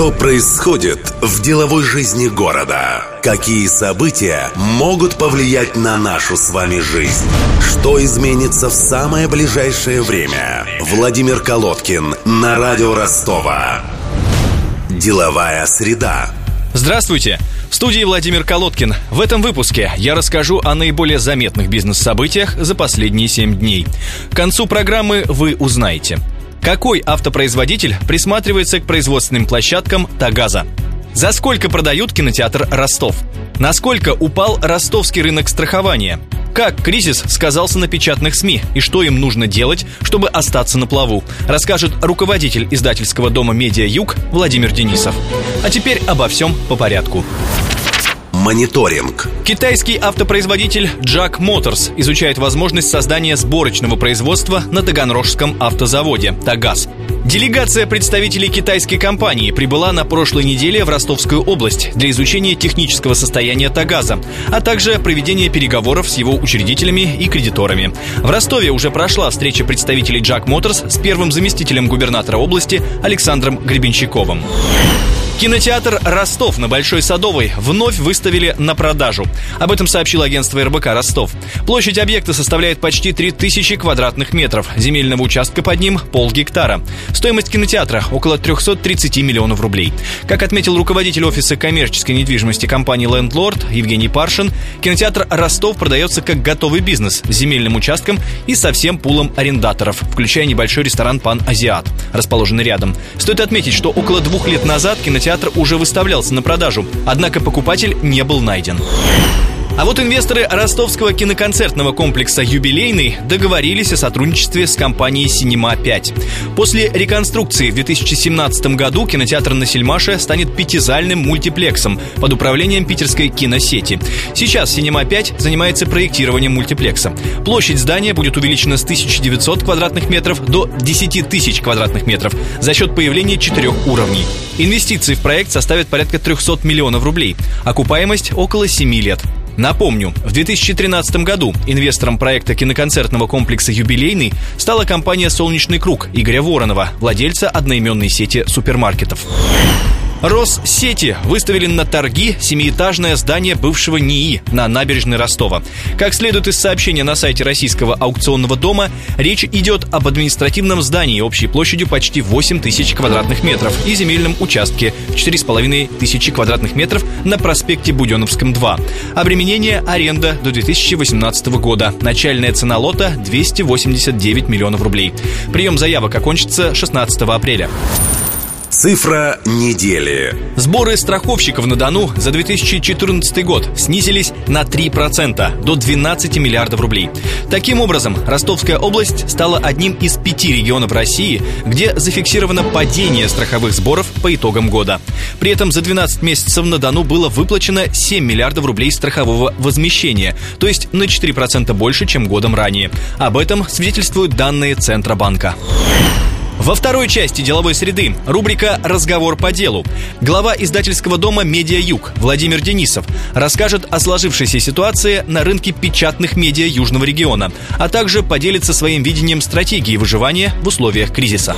Что происходит в деловой жизни города? Какие события могут повлиять на нашу с вами жизнь? Что изменится в самое ближайшее время? Владимир Колодкин на радио Ростова. Деловая среда. Здравствуйте. В студии Владимир Колодкин. В этом выпуске я расскажу о наиболее заметных бизнес-событиях за последние 7 дней. К концу программы вы узнаете: какой автопроизводитель присматривается к производственным площадкам «Тагаза», за сколько продают кинотеатр «Ростов», насколько упал ростовский рынок страхования, как кризис сказался на печатных СМИ и что им нужно делать, чтобы остаться на плаву, расскажет руководитель издательского дома «Медиа-Юг» Владимир Денисов. А теперь обо всем по порядку. Мониторинг. Китайский автопроизводитель Jack Motors изучает возможность создания сборочного производства на Таганрогском автозаводе «Тагаз». Делегация представителей китайской компании прибыла на прошлой неделе в Ростовскую область для изучения технического состояния «Тагаза», а также проведения переговоров с его учредителями и кредиторами. В Ростове уже прошла встреча представителей Jack Motors с первым заместителем губернатора области Александром Гребенщиковым. Кинотеатр «Ростов» на Большой Садовой вновь выставили на продажу. Об этом сообщило агентство РБК «Ростов». Площадь объекта составляет почти 3000 квадратных метров. Земельного участка под ним – полгектара. Стоимость кинотеатра – около 330 миллионов рублей. Как отметил руководитель офиса коммерческой недвижимости компании «Landlord» Евгений Паршин, кинотеатр «Ростов» продается как готовый бизнес с земельным участком и со всем пулом арендаторов, включая небольшой ресторан «Пан Азиат», расположенный рядом. Стоит отметить, что около 2 лет назад кинотеатр уже выставлялся на продажу, однако покупатель не был найден. А вот инвесторы ростовского киноконцертного комплекса «Юбилейный» договорились о сотрудничестве с компанией «Синема-5». После реконструкции в 2017 году кинотеатр на Сельмаше станет 5-зальным мультиплексом под управлением питерской киносети. Сейчас «Синема-5» занимается проектированием мультиплекса. Площадь здания будет увеличена с 1900 квадратных метров до 10 тысяч квадратных метров за счет появления 4 уровней. Инвестиции в проект составят порядка 300 миллионов рублей. Окупаемость около 7 лет. Напомню, в 2013 году инвестором проекта киноконцертного комплекса «Юбилейный» стала компания «Солнечный круг» Игоря Воронова, владельца одноименной сети супермаркетов. Россети выставили на торги 7-этажное здание бывшего НИИ на набережной Ростова. Как следует из сообщения на сайте российского аукционного дома, речь идет об административном здании общей площадью почти 8000 квадратных метров и земельном участке в 4500 квадратных метров на проспекте Буденновском, 2. Обременение — аренда до 2018 года. Начальная цена лота – 289 миллионов рублей. Прием заявок окончится 16 апреля. Цифра недели. Сборы страховщиков на Дону за 2014 год снизились на 3% до 12 миллиардов рублей. Таким образом, Ростовская область стала одним из 5 регионов России, где зафиксировано падение страховых сборов по итогам года. При этом за 12 месяцев на Дону было выплачено 7 миллиардов рублей страхового возмещения, то есть на 4% больше, чем годом ранее. Об этом свидетельствуют данные Центробанка. Во второй части деловой среды рубрика «Разговор по делу». Глава издательского дома «Медиа-Юг» Владимир Денисов расскажет о сложившейся ситуации на рынке печатных медиа Южного региона, а также поделится своим видением стратегии выживания в условиях кризиса.